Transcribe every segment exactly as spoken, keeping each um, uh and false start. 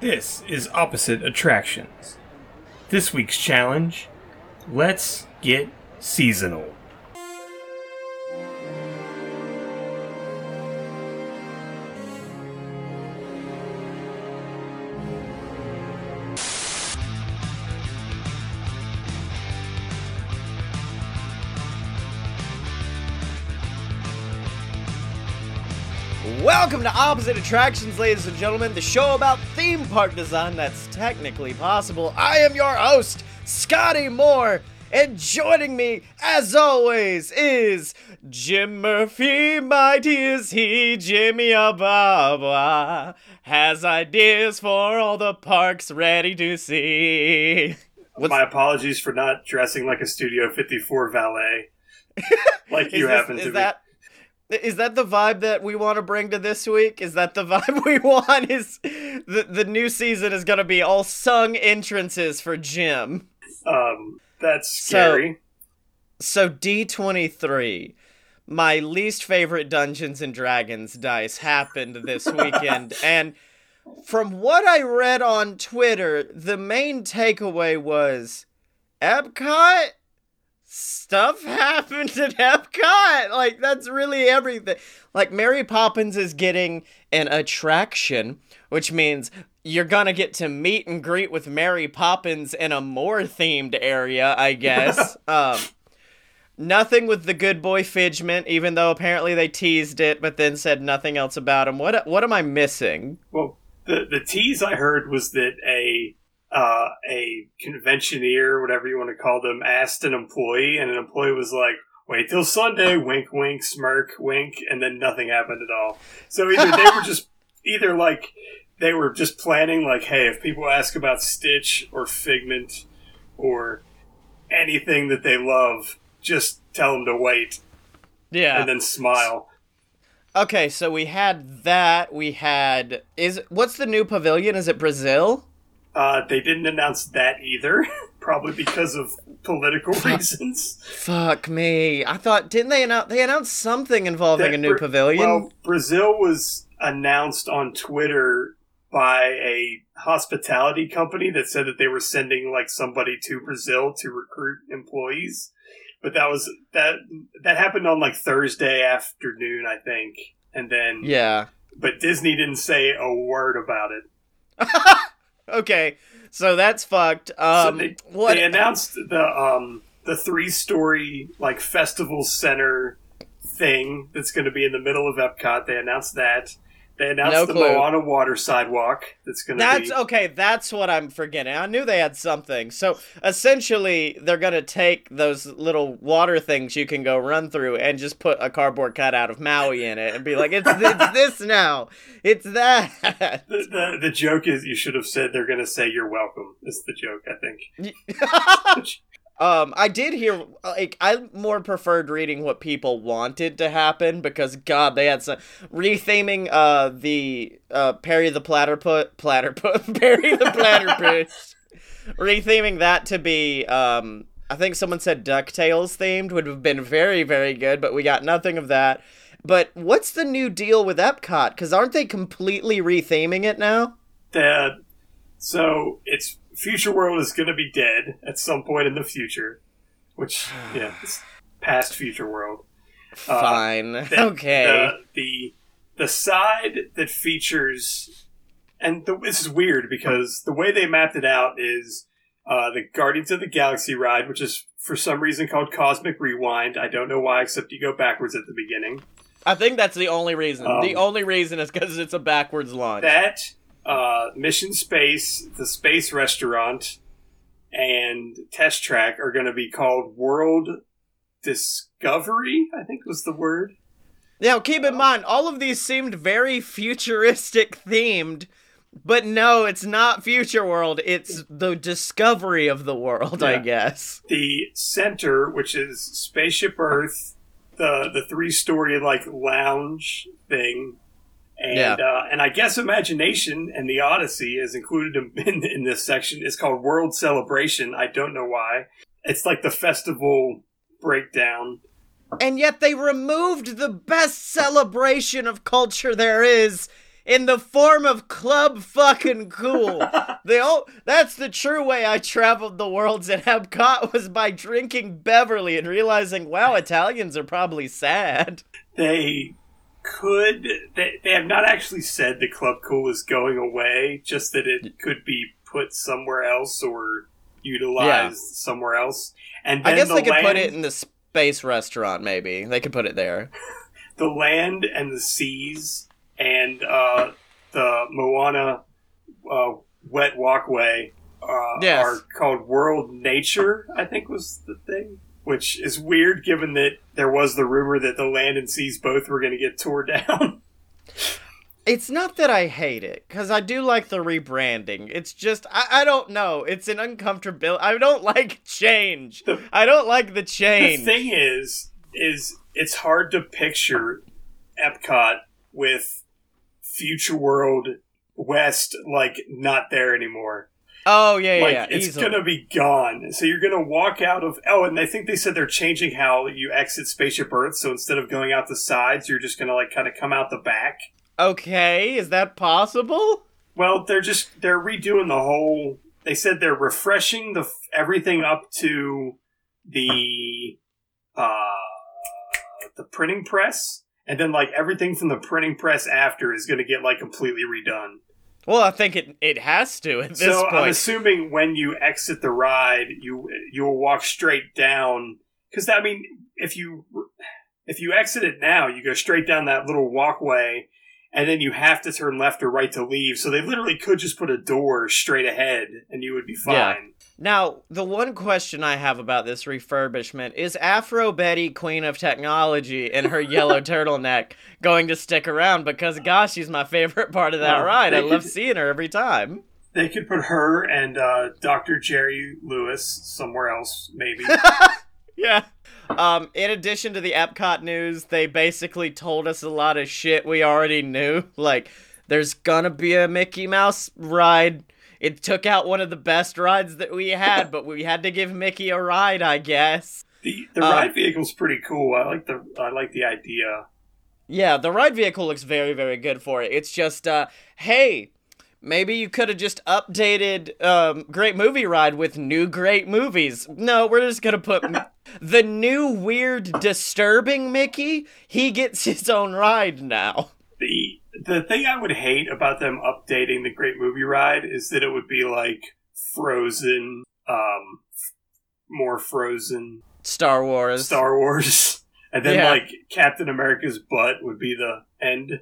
This is Opposite Attractions. This week's challenge, let's get seasonal. Welcome to Opposite Attractions, ladies and gentlemen, the show about theme park design that's technically possible. I am your host, Scotty Moore, and joining me, as always, is Jim Murphy. Mighty is he, Jimmy Ababa, has ideas for all the parks ready to see. What's... My apologies for not dressing like a Studio fifty-four valet, like you this, happen to be. That... Is that the vibe that we want to bring to this week? Is that the vibe we want? Is the the new season is going to be all sung entrances for Jim? Um, that's scary. So, so D twenty-three, my least favorite Dungeons and Dragons dice happened this weekend, and from what I read on Twitter, the main takeaway was Epcot. Stuff happened at Epcot! Like, that's really everything. Like, Mary Poppins is getting an attraction, which means you're gonna get to meet and greet with Mary Poppins in a more-themed area, I guess. um, nothing with the good boy Figment, even though apparently they teased it, but then said nothing else about him. What what am I missing? Well, the, the tease I heard was that a... Uh, a conventioneer, whatever you want to call them, asked an employee, and an employee was like, wait till Sunday, wink, wink, smirk, wink, and then nothing happened at all. So either they were just, either like, they were just planning, like, hey, if people ask about Stitch or Figment or anything that they love, just tell them to wait. Yeah. And then smile. Okay, so we had that, we had, is, what's the new pavilion, is it Brazil? Uh, they didn't announce that either, probably because of political reasons. Fuck me. I thought, didn't they announce, they announced something involving that, a new pavilion? Well, Brazil was announced on Twitter by a hospitality company that said that they were sending, like, somebody to Brazil to recruit employees. But that was, that, that happened on, like, Thursday afternoon, I think. And then, yeah. But Disney didn't say a word about it. Okay, so that's fucked. Um, so they, what? they announced the um, the three-story like festival center thing that's going to be in the middle of Epcot. They announced that. They announced no the clue. Moana water sidewalk that's going to be... That's okay, that's what I'm forgetting. I knew they had something. So, essentially, they're going to take those little water things you can go run through and just put a cardboard cutout of Maui in it and be like, it's, it's this now. It's that. The, the, the joke is you should have said they're going to say you're welcome. That's the joke, I think. Um, I did hear, like, I more preferred reading what people wanted to happen, because, God, they had some, retheming, uh, the, uh, Perry the Platypus, Platypus, Perry the Platypus, retheming that to be, um, I think someone said DuckTales themed, would have been very, very good, but we got nothing of that. But what's the new deal with Epcot? Because aren't they completely retheming it now? Uh, so, it's... Future World is going to be dead at some point in the future, which, yeah, it's past Future World. Fine. Uh, the, okay. The, the the side that features, and the, this is weird because the way they mapped it out is uh, the Guardians of the Galaxy ride, which is for some reason called Cosmic Rewind. I don't know why, except you go backwards at the beginning. I think that's the only reason. Um, the only reason is because it's a backwards launch. That... Uh, Mission Space, the Space Restaurant, and Test Track are going to be called World Discovery, I think was the word. Now, keep in um, mind, all of these seemed very futuristic themed, but no, it's not Future World. It's the discovery of the world, yeah. I guess. The center, which is Spaceship Earth, the, the three-story, like, lounge thing. And yeah. uh, and I guess Imagination and the Odyssey is included in, in this section. It's called World Celebration. I don't know why. It's like the festival breakdown. And yet they removed the best celebration of culture there is in the form of Club fucking Cool. The old, that's the true way I traveled the worlds at Epcot, was by drinking Beverly and realizing, wow, Italians are probably sad. They could, they, they have not actually said that Club Cool is going away, just that it could be put somewhere else or utilized yeah. somewhere else. And then I guess the they could land... put it in the space restaurant, maybe. They could put it there. The land and the seas and uh, the Moana uh, wet walkway uh, yes. are called World Nature, I think was the thing. Which is weird, given that there was the rumor that the land and seas both were going to get torn down. It's not that I hate it, because I do like the rebranding. It's just, I, I don't know. It's an uncomfortable... I don't like change. The, I don't like the change. The thing is, is it's hard to picture Epcot with Future World West, like, not there anymore. Oh, yeah, yeah, like, yeah. It's going to be gone. So you're going to walk out of... Oh, and I think they said they're changing how you exit Spaceship Earth, so instead of going out the sides, you're just going to, like, kind of come out the back. Okay, is that possible? Well, they're just... They're redoing the whole... They said they're refreshing the everything up to the... Uh, the printing press, and then, like, everything from the printing press after is going to get, like, completely redone. Well, I think it it has to at this so point. So I'm assuming when you exit the ride, you you'll walk straight down. Because I mean, if you if you exit it now, you go straight down that little walkway, and then you have to turn left or right to leave. So they literally could just put a door straight ahead, and you would be fine. Yeah. Now, the one question I have about this refurbishment is: Afro Betty, Queen of Technology, and her yellow turtleneck going to stick around? Because, gosh, she's my favorite part of that well, ride. I could, love seeing her every time. They could put her and uh, Doctor Jerry Lewis somewhere else, maybe. Yeah. Um, in addition to the Epcot news, they basically told us a lot of shit we already knew. Like, there's gonna be a Mickey Mouse ride. It took out one of the best rides that we had, but we had to give Mickey a ride, I guess. The the uh, ride vehicle's pretty cool. I like the I like the idea. Yeah, the ride vehicle looks very, very good for it. It's just, uh, hey, maybe you could have just updated um, Great Movie Ride with new great movies. No, we're just going to put the new weird disturbing Mickey. He gets his own ride now. The... The thing I would hate about them updating the Great Movie Ride is that it would be like Frozen, um, f- more Frozen. Star Wars. Star Wars. And then yeah. like Captain America's butt would be the end.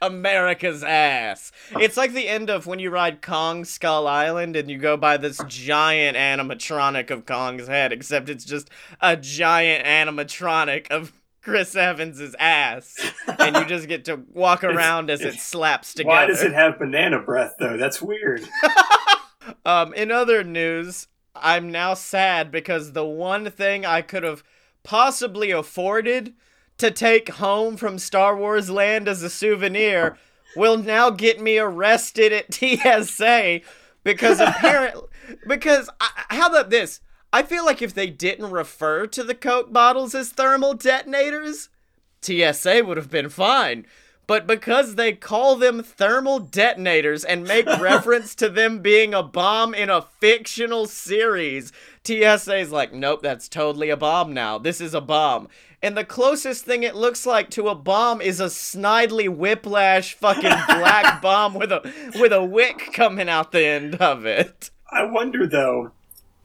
America's ass. It's like the end of when you ride Kong Skull Island and you go by this giant animatronic of Kong's head, except it's just a giant animatronic of Chris Evans' ass, and you just get to walk around as it slaps together. Why does it have banana breath, though? That's weird. um, in other news, I'm now sad because the one thing I could have possibly afforded to take home from Star Wars Land as a souvenir will now get me arrested at T S A because apparently... because, I, how about this? I feel like if they didn't refer to the Coke bottles as thermal detonators, T S A would have been fine. But because they call them thermal detonators and make reference to them being a bomb in a fictional series, T S A's like, nope, that's totally a bomb now. This is a bomb. And the closest thing it looks like to a bomb is a Snidely Whiplash fucking black bomb with a with a wick coming out the end of it. I wonder, though.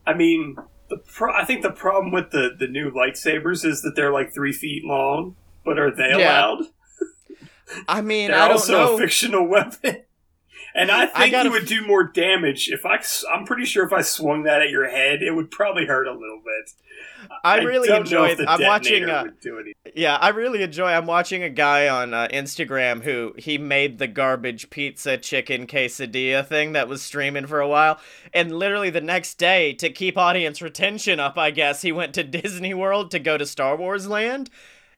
I mean... The pro- I think the problem with the, the new lightsabers is that they're like three feet long, but are they yeah. allowed? I mean, I don't also know. Also a fictional weapon. And I think I you would f- do more damage. If I, I'm pretty sure if I swung that at your head, it would probably hurt a little bit. I really I enjoy it. I'm watching. A, would do yeah, I really enjoy. I'm watching a guy on uh, Instagram who he made the garbage pizza chicken quesadilla thing that was streaming for a while. And literally the next day, to keep audience retention up, I guess, he went to Disney World to go to Star Wars Land.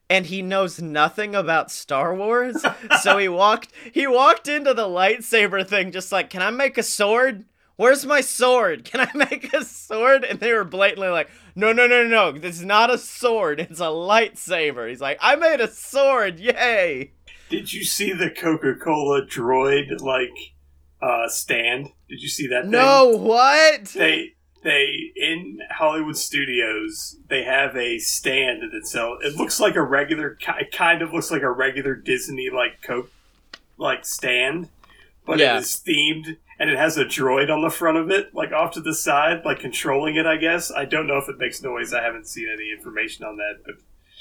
And he knows nothing about Star Wars, so he walked he walked into the lightsaber thing just like, can I make a sword? Where's my sword? Can I make a sword? And they were blatantly like, no, no, no, no, this is not a sword, it's a lightsaber. He's like, I made a sword, yay! Did you see the Coca-Cola droid, like, uh, stand? Did you see that thing? No, what? They, they, in Hollywood Studios, they have a stand that sells, it looks like a regular, it kind of looks like a regular Disney, like, Coke, like, stand. But yeah. It is themed, and it has a droid on the front of it, like, off to the side, like, controlling it, I guess. I don't know if it makes noise. I haven't seen any information on that, but...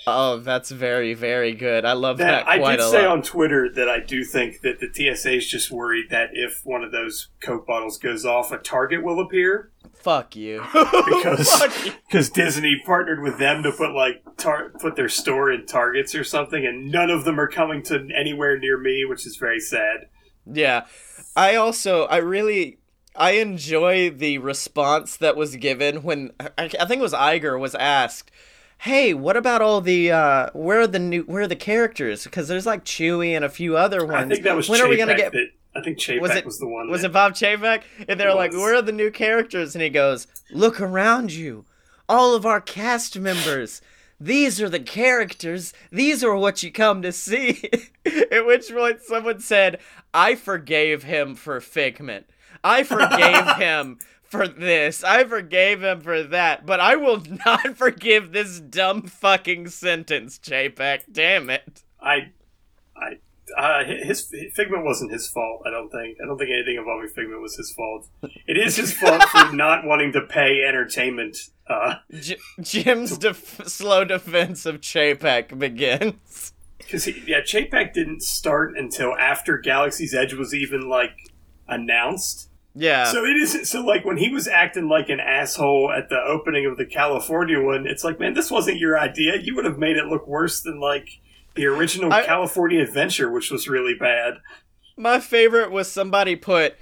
Oh, that's very, very good. I love that, that quite a lot. I did say on Twitter that I do think that the T S A is just worried that if one of those Coke bottles goes off, a target will appear. Fuck you. Because because Disney partnered with them to put like tar- put their store in Targets or something, and none of them are coming to anywhere near me, which is very sad. Yeah. I also, I really... I enjoy the response that was given when, I think it was Iger, was asked... Hey, what about all the, uh, where are the new, where are the characters? Because there's like Chewie and a few other ones. I think that was when Chapek are we gonna get? That, I think Chapek was, it, was the one. Was that... it Bob Chapek? And they're like, where are the new characters? And he goes, look around you. All of our cast members. These are the characters. These are what you come to see. At which point someone said, I forgave him for Figment. I forgave him for this. I forgave him for that, but I will not forgive this dumb fucking sentence, Chapek. Damn it. I, I, uh, his, his Figment wasn't his fault. I don't think. I don't think anything involving Figment was his fault. It is his fault for not wanting to pay entertainment. Uh, J- Jim's to... def- slow defense of Chapek begins. Because he, yeah, Chapek didn't start until after Galaxy's Edge was even like announced. Yeah. So it isn't, so like when he was acting like an asshole at the opening of the California one, it's like, man, this wasn't your idea. You would have made it look worse than like the original I, California Adventure, which was really bad. My favorite was somebody put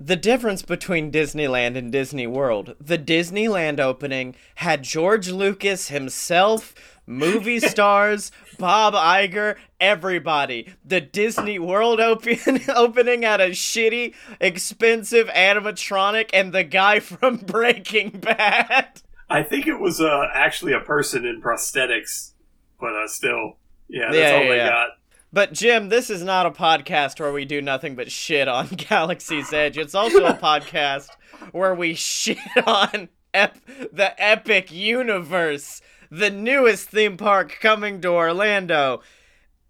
the difference between Disneyland and Disney World. The Disneyland opening had George Lucas himself, movie stars, Bob Iger, everybody. The Disney World open- opening had a shitty, expensive animatronic and the guy from Breaking Bad. I think it was uh, actually a person in prosthetics, but uh, still, yeah, that's yeah, all yeah, they yeah. got. But Jim, this is not a podcast where we do nothing but shit on Galaxy's Edge. It's also a podcast where we shit on ep- the Epic Universe, the newest theme park coming to Orlando.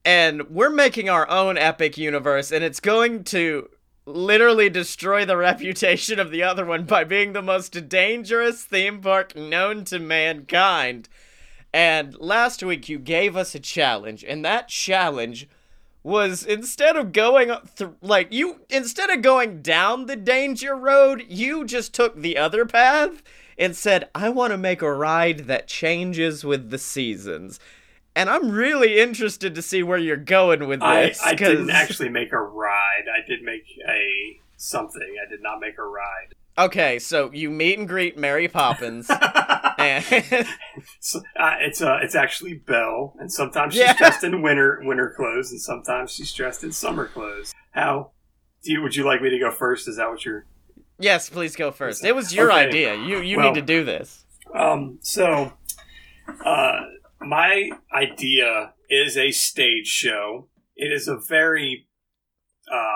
And we're making our own Epic Universe, and it's going to literally destroy the reputation of the other one by being the most dangerous theme park known to mankind. And last week you gave us a challenge, and that challenge was instead of going th- like you instead of going down the danger road, you just took the other path and said, I want to make a ride that changes with the seasons. And I'm really interested to see where you're going with this. I, I didn't actually make a ride. I did make a something. I did not make a ride. Okay, so you meet and greet Mary Poppins. and... so, uh, it's uh, it's actually Belle, and sometimes she's yeah. dressed in winter winter clothes, and sometimes she's dressed in summer clothes. How do you, would you like me to go first? Is that what you're? Yes, please go first. It was your okay. idea. You you well, need to do this. Um. So, uh, my idea is a stage show. It is a very, uh.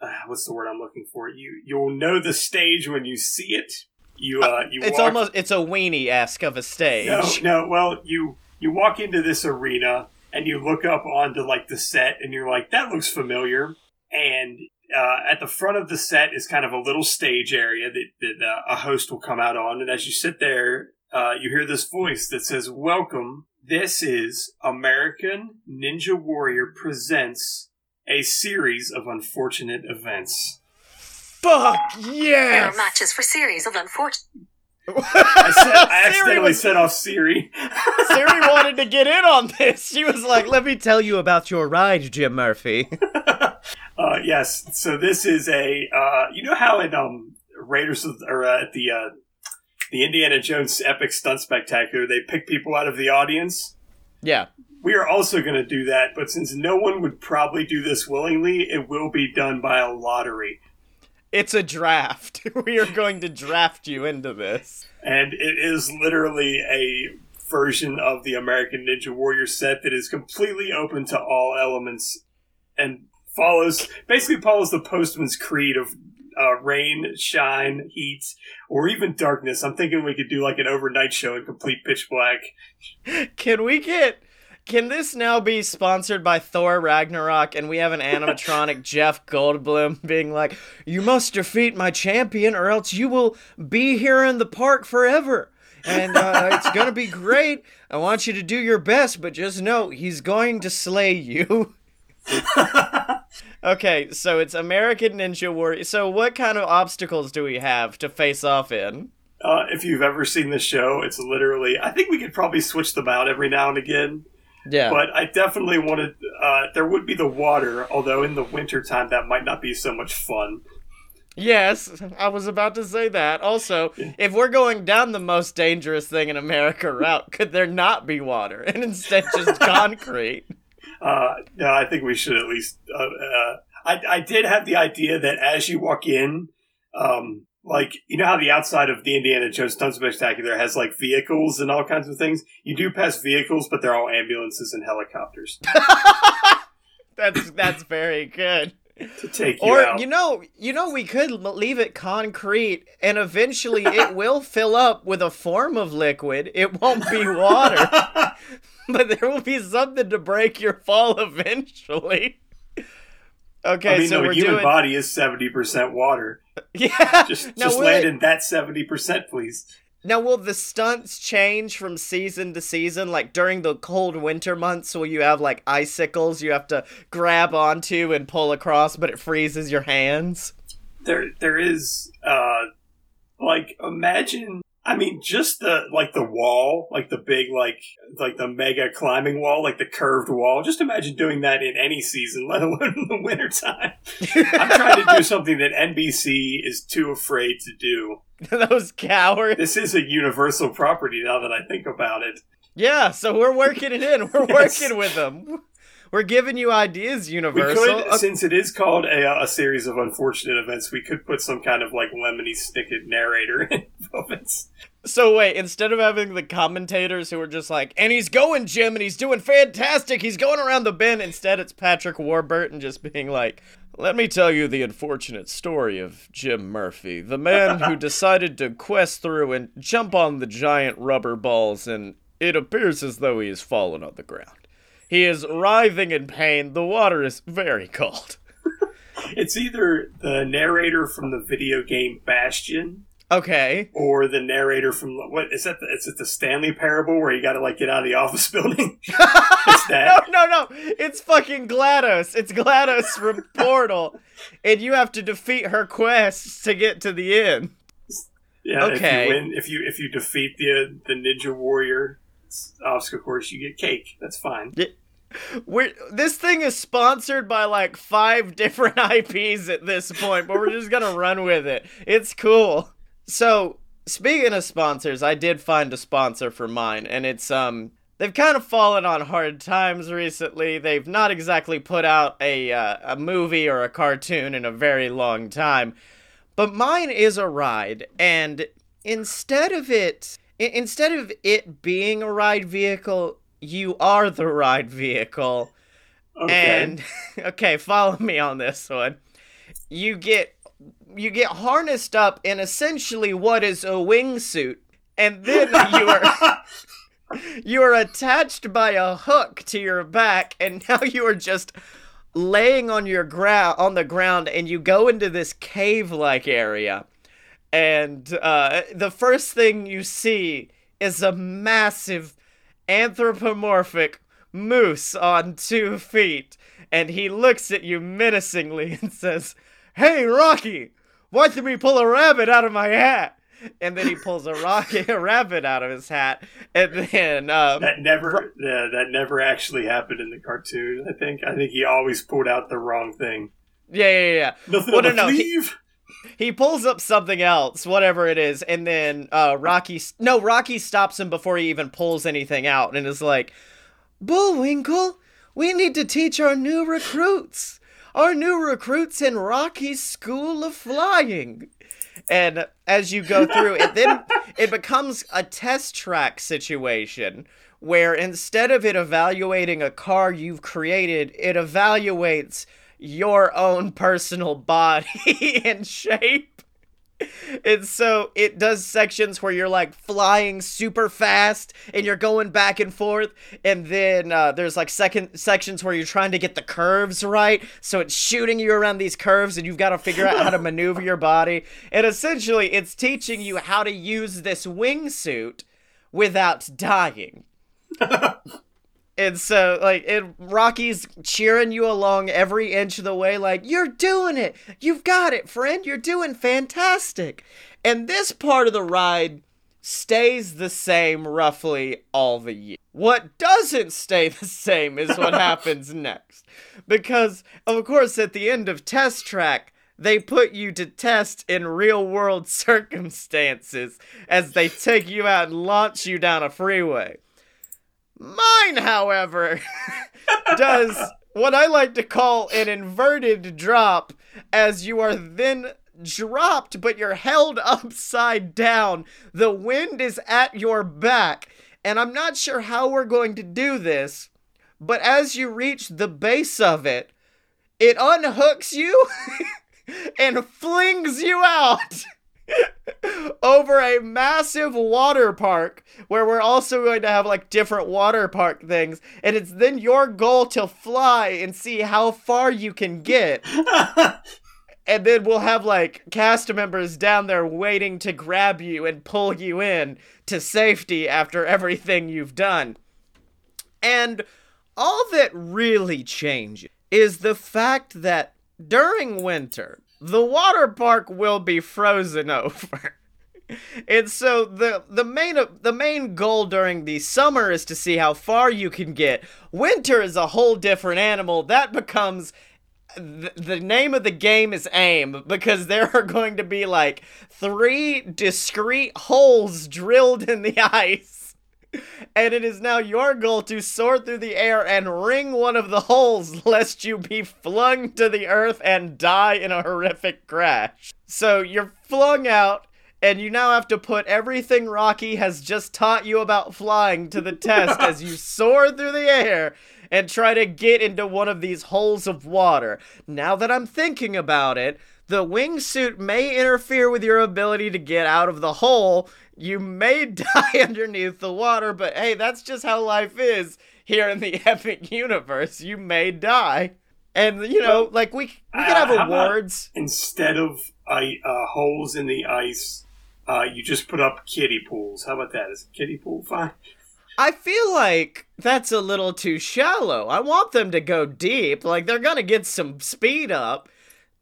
Uh, what's the word I'm looking for? You you'll know the stage when you see it. You uh, you. It's walk... almost it's a weenie-esque of a stage. No, no. Well, you you walk into this arena and you look up onto like the set and you're like, that looks familiar. And uh, at the front of the set is kind of a little stage area that that uh, a host will come out on. And as you sit there, uh, you hear this voice that says, "Welcome. This is American Ninja Warrior presents." A series of unfortunate events. Fuck yes! There are matches for series of unfortunate... I, said, I accidentally was... set off Siri. Siri wanted to get in on this. She was like, let me tell you about your ride, Jim Murphy. uh, yes, so this is a... Uh, you know how in um, Raiders of... Or uh, at the, uh, the Indiana Jones Epic Stunt Spectacular, they pick people out of the audience? Yeah. We are also going to do that, but since no one would probably do this willingly, it will be done by a lottery. It's a draft. We are going to draft you into this. And it is literally a version of the American Ninja Warrior set that is completely open to all elements and follows basically follows the postman's creed of uh, rain, shine, heat, or even darkness. I'm thinking we could do like an overnight show in complete pitch black. Can we get? Can this now be sponsored by Thor Ragnarok and we have an animatronic Jeff Goldblum being like, you must defeat my champion or else you will be here in the park forever. And uh, it's going to be great. I want you to do your best, but just know he's going to slay you. Okay, so it's American Ninja Warrior. So what kind of obstacles do we have to face off in? Uh, if you've ever seen the show, it's literally, I think we could probably switch them out every now and again. Yeah. But I definitely wanted, uh, there would be the water, although in the wintertime that might not be so much fun. Yes, I was about to say that. Also, if we're going down the most dangerous thing in America route, could there not be water and instead just concrete? Uh, no, I think we should at least, uh, uh, I, I did have the idea that as you walk in, um, like, you know how the outside of the Indiana Jones Stunt Spectacular has, like, vehicles and all kinds of things? You do pass vehicles, but they're all ambulances and helicopters. That's that's very good. To take you or, out. Or, you know, you know, we could leave it concrete, and eventually it will fill up with a form of liquid. It won't be water. But there will be something to break your fall eventually. Okay, I mean, so the no, human doing... body is seventy percent water. Yeah. Just, now, just land it... in that seventy percent, please. Now, will the stunts change from season to season? Like, during the cold winter months, will you have, like, icicles you have to grab onto and pull across, but it freezes your hands? There, There is, uh, like, imagine... I mean, just the, like, the wall, like, the big, like, like the mega climbing wall, like, the curved wall. Just imagine doing that in any season, let alone in the wintertime. I'm trying to do something that N B C is too afraid to do. Those cowards. This is a universal property now that I think about it. Yeah, so we're working it in. We're yes. working with them. We're giving you ideas, Universal. We could, okay. Since it is called a, a series of unfortunate events, we could put some kind of, like, Lemony Snicket narrator in moments. So, wait, instead of having the commentators who are just like, and he's going, Jim, and he's doing fantastic, he's going around the bend, instead it's Patrick Warburton just being like, let me tell you the unfortunate story of Jim Murphy, the man who decided to quest through and jump on the giant rubber balls, and it appears as though he has fallen on the ground. He is writhing in pain. The water is very cold. It's either the narrator from the video game Bastion. Okay. Or the narrator from, what, is that the, is it the Stanley Parable where you gotta, like, get out of the office building? It's that. No, no, no. It's fucking GLaDOS. It's GLaDOS from Portal. And you have to defeat her quest to get to the end. Yeah, okay. If you win, if you, if you defeat the the Ninja Warrior... obstacle course, you get cake. That's fine. We're, this thing is sponsored by like five different I Ps at this point, but we're just gonna run with it. It's cool. So, speaking of sponsors, I did find a sponsor for mine, and it's um they've kind of fallen on hard times recently. They've not exactly put out a uh, a movie or a cartoon in a very long time, but mine is a ride, and instead of it. Instead of it being a ride vehicle, you are the ride vehicle. Okay. And, okay, follow me on this one. You get you get harnessed up in essentially what is a wingsuit, and then you are you are attached by a hook to your back, and now you are just laying on your ground on the ground, and you go into this cave-like area. And uh, the first thing you see is a massive anthropomorphic moose on two feet. And he looks at you menacingly and says, hey, Rocky, why did we pull a rabbit out of my hat? And then he pulls a, Rocky, a rabbit out of his hat. And then... Um, that never yeah, that never actually happened in the cartoon, I think. I think he always pulled out the wrong thing. Yeah, yeah, yeah. Nothing well, on no, the sleeve. He, He pulls up something else, whatever it is, and then uh, Rocky... No, Rocky stops him before he even pulls anything out and is like, Bullwinkle, we need to teach our new recruits our new recruits in Rocky's School of Flying. And as you go through, it then it becomes a test track situation where instead of it evaluating a car you've created, it evaluates your own personal body and shape. And so it does sections where you're like flying super fast and you're going back and forth, and then uh, there's like second sections where you're trying to get the curves right, so it's shooting you around these curves and you've got to figure out how to maneuver your body. And essentially it's teaching you how to use this wingsuit without dying. And so, like, and Rocky's cheering you along every inch of the way, like, you're doing it! You've got it, friend! You're doing fantastic! And this part of the ride stays the same roughly all the year. What doesn't stay the same is what happens next. Because, of course, at the end of Test Track, they put you to test in real-world circumstances as they take you out and launch you down a freeway. Mine, however, does what I like to call an inverted drop, as you are then dropped, but you're held upside down. The wind is at your back, and I'm not sure how we're going to do this, but as you reach the base of it, it unhooks you and flings you out over a massive water park, where we're also going to have like different water park things, and it's then your goal to fly and see how far you can get. And then we'll have like cast members down there waiting to grab you and pull you in to safety after everything you've done. And all that really changes is the fact that during winter, the water park will be frozen over. And so the the main the main goal during the summer is to see how far you can get. Winter is a whole different animal. That becomes th- the name of the game is aim, because there are going to be like three discrete holes drilled in the ice. And it is now your goal to soar through the air and ring one of the holes, lest you be flung to the earth and die in a horrific crash. So you're flung out, and you now have to put everything Rocky has just taught you about flying to the test as you soar through the air and try to get into one of these holes of water. Now that I'm thinking about it, the wingsuit may interfere with your ability to get out of the hole. You may die underneath the water, but hey, that's just how life is here in the Epic Universe. You may die. And, you know, but, like, we, we uh, could have awards. About, instead of uh, uh, holes in the ice, uh, you just put up kiddie pools. How about that? Is a kiddie pool fine? I feel like that's a little too shallow. I want them to go deep. Like, they're going to get some speed up.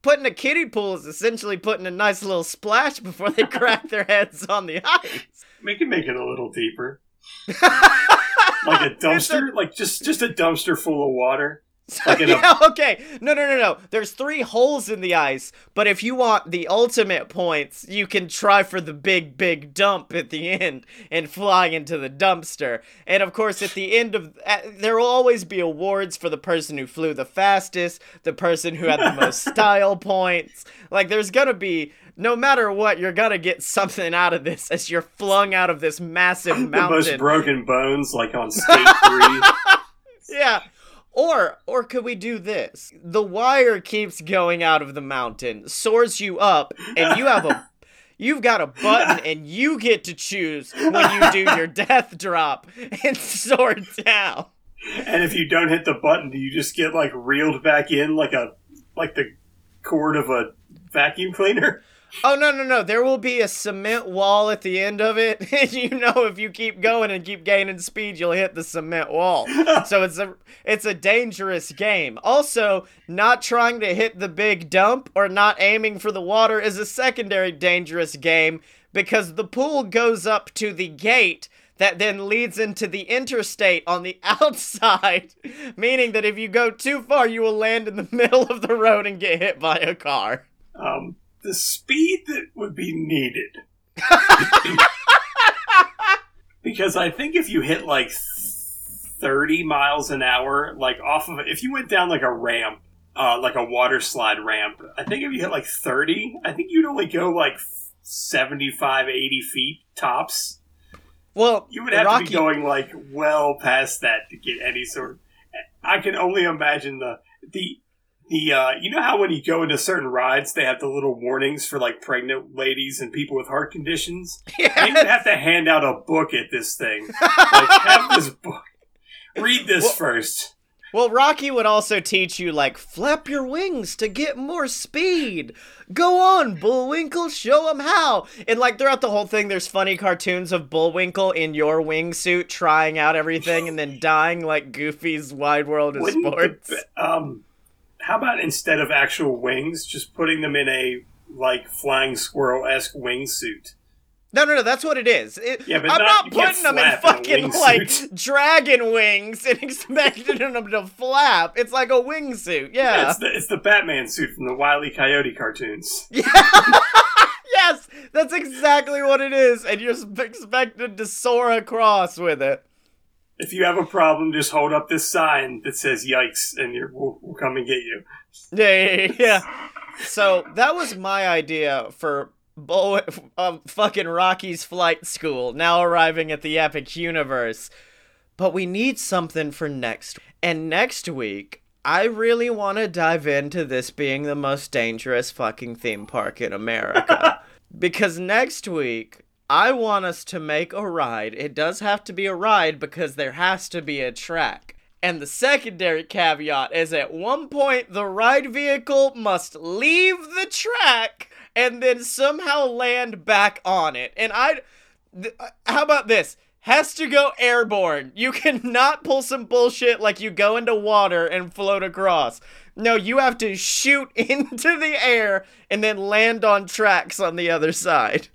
Putting a kiddie pool is essentially putting a nice little splash before they crack their heads on the ice. We can make it a little deeper. Like a dumpster? A... Like just, just a dumpster full of water? Like in a... Yeah, okay. No, no, no, no. There's three holes in the ice, but if you want the ultimate points, you can try for the big, big dump at the end and fly into the dumpster. And of course, at the end of... Uh, there will always be awards for the person who flew the fastest, the person who had the most style points. Like, there's gonna be... No matter what, you're gonna get something out of this as you're flung out of this massive mountain. The most broken bones, like on State three. Yeah. Or or could we do this? The wire keeps going out of the mountain, soars you up, and you have a you've got a button, and you get to choose when you do your death drop and soar down. And if you don't hit the button, do you just get like reeled back in like a like the cord of a vacuum cleaner? Oh, no, no, no. There will be a cement wall at the end of it. And you know, if you keep going and keep gaining speed, you'll hit the cement wall. So it's a it's a dangerous game. Also, not trying to hit the big dump or not aiming for the water is a secondary dangerous game, because the pool goes up to the gate that then leads into the interstate on the outside, meaning that if you go too far, you will land in the middle of the road and get hit by a car. Um... The speed that would be needed. Because I think if you hit like thirty miles an hour, like off of it, if you went down like a ramp, uh, like a water slide ramp. I think if you hit like thirty, I think you'd only go like seventy-five, eighty feet tops. Well, you would have Rocky... to be going like well past that to get any sort of... I can only imagine the the the uh, you know how when you go into certain rides they have the little warnings for like pregnant ladies and people with heart conditions. Yes. They would have to hand out a book at this thing. Like, have this book. Read this well, first. Well, Rocky would also teach you like flap your wings to get more speed. Go on, Bullwinkle, show them how. And like throughout the whole thing, there's funny cartoons of Bullwinkle in your wingsuit trying out everything and then dying like Goofy's Wide World of Wouldn't Sports. The, um, how about instead of actual wings, just putting them in a like flying squirrel-esque wingsuit? No, no, no, that's what it is. It, yeah, but I'm not, not putting them in fucking, like, dragon wings and expecting them to flap. It's like a wingsuit, yeah. yeah it's, the, it's the Batman suit from the Wile E. Coyote cartoons. Yeah. Yes, that's exactly what it is, and you're expected to soar across with it. If you have a problem, just hold up this sign that says, yikes, and you're, we'll, we'll come and get you. Yeah, yeah, yeah. So that was my idea for... Bull, uh, fucking Rocky's Flight School, now arriving at the Epic Universe. But we need something for next. And next week, I really want to dive into this being the most dangerous fucking theme park in America. Because next week, I want us to make a ride. It does have to be a ride because there has to be a track. And the secondary caveat is at one point, the ride vehicle must leave the track and then somehow land back on it. And I, th- how about this? Has to go airborne. You cannot pull some bullshit like you go into water and float across. No, you have to shoot into the air and then land on tracks on the other side.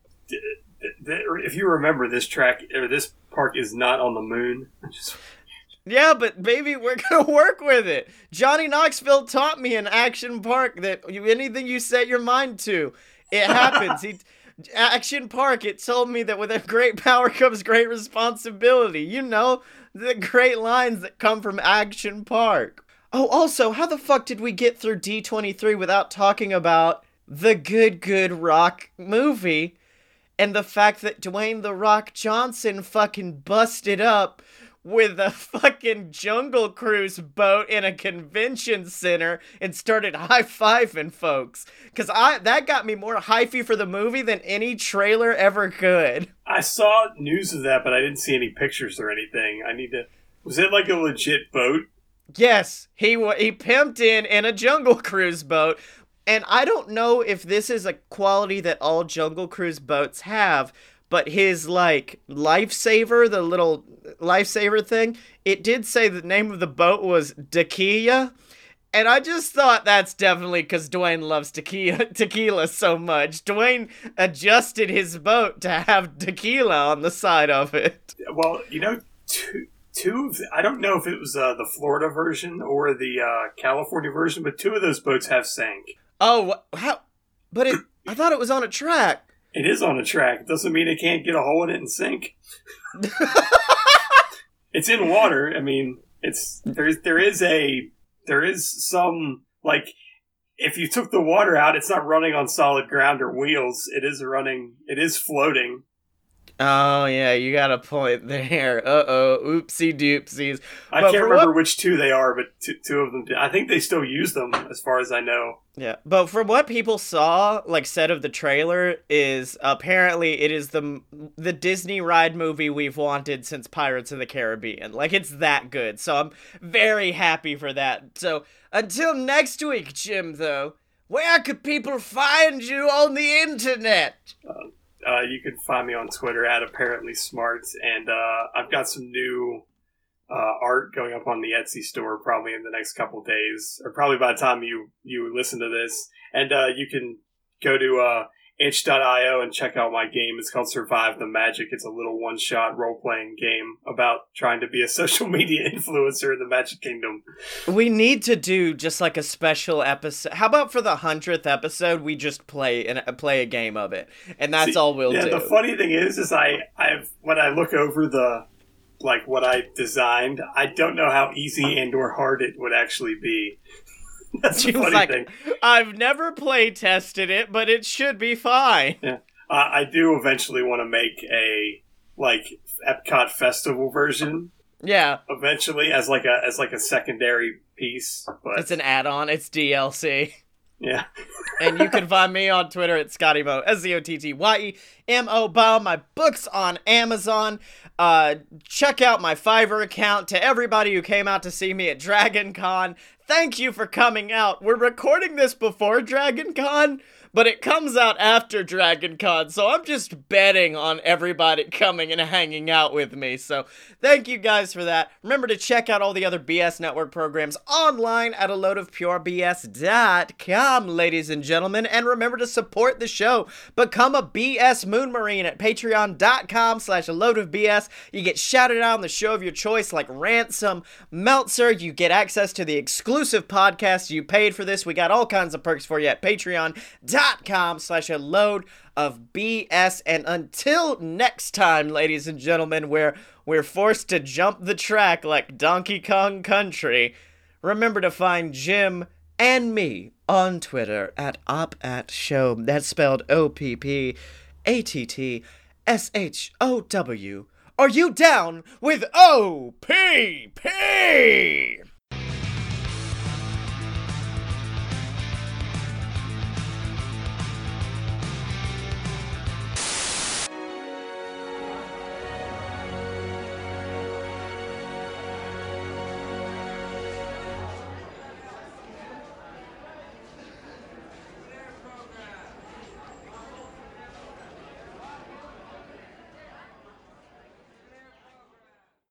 If you remember, this track, or this park is not on the moon. Just... Yeah, but baby, we're going to work with it. Johnny Knoxville taught me in Action Park that you, anything you set your mind to, it happens. he, Action Park, it told me that with great power comes great responsibility. You know, the great lines that come from Action Park. Oh, also, how the fuck did we get through D twenty-three without talking about the Good Good Rock movie and the fact that Dwayne "The Rock" Johnson fucking busted up with a fucking Jungle Cruise boat in a convention center and started high-fiving folks. Because I that got me more hyphy for the movie than any trailer ever could. I saw news of that, but I didn't see any pictures or anything. I need to... Was it like a legit boat? Yes. He, he pimped in in a Jungle Cruise boat. And I don't know if this is a quality that all Jungle Cruise boats have, but his, like, lifesaver, the little lifesaver thing, it did say the name of the boat was Tequila. And I just thought that's definitely because Dwayne loves tequila, tequila so much. Dwayne adjusted his boat to have tequila on the side of it. Well, you know, two, two of the, I don't know if it was uh, the Florida version or the uh, California version, but two of those boats have sank. Oh, how? But it, I thought it was on a track. It is on a track. It doesn't mean it can't get a hole in it and sink. It's in water. I mean, it's there's there is a there is some like if you took the water out, it's not running on solid ground or wheels. It is running. It is floating. Oh yeah, you got a point there. Uh oh, oopsie doopsies. I but can't remember what... which two they are, but two, two of them. I think they still use them, as far as I know. Yeah, but from what people saw, like said of the trailer, is apparently it is the the Disney ride movie we've wanted since Pirates of the Caribbean. Like it's that good, so I'm very happy for that. So until next week, Jim. Though, where could people find you on the internet? Uh, Uh, you can find me on Twitter at Apparently Smart, and uh, I've got some new uh, art going up on the Etsy store probably in the next couple days, or probably by the time you, you listen to this. And uh, you can go to uh, itch dot io and check out my game. It's called Survive the Magic. It's a little one-shot role-playing game about trying to be a social media influencer in the Magic Kingdom. We need to do just like a special episode. How about for the hundredth episode, we just play and play a game of it, and that's See, all we'll yeah, do. Yeah, the funny thing is, is I, I've when I look over the like what I designed, I don't know how easy and or hard it would actually be. That's she the funny was like, thing. I've never play tested it, but it should be fine. Yeah. Uh, I do eventually want to make a like Epcot festival version. Yeah. Eventually, as like a as like a secondary piece. But... It's an add-on. It's D L C. Yeah. And you can find me on Twitter at Scotty Moe, S Z O T T Y E M O. Buy my books on Amazon. Uh, check out my Fiverr account. To everybody who came out to see me at Dragon Con, thank you for coming out. We're recording this before Dragon Con, but it comes out after Dragon Con, so I'm just betting on everybody coming and hanging out with me. So thank you guys for that. Remember to check out all the other B S Network programs online at a load of pure b s dot com, ladies and gentlemen. And remember to support the show. Become a B S Moon Marine at patreon dot com slash a load of b s. You get shouted out on the show of your choice like Ransom, Meltzer. You get access to the exclusive podcast you paid for this. We got all kinds of perks for you at patreon dot com slash a load of b s. And until next time, ladies and gentlemen, where we're forced to jump the track like Donkey Kong Country, remember to find Jim and me on Twitter at op at show. That's spelled O P P A T T S H O W. Are you down with O P P?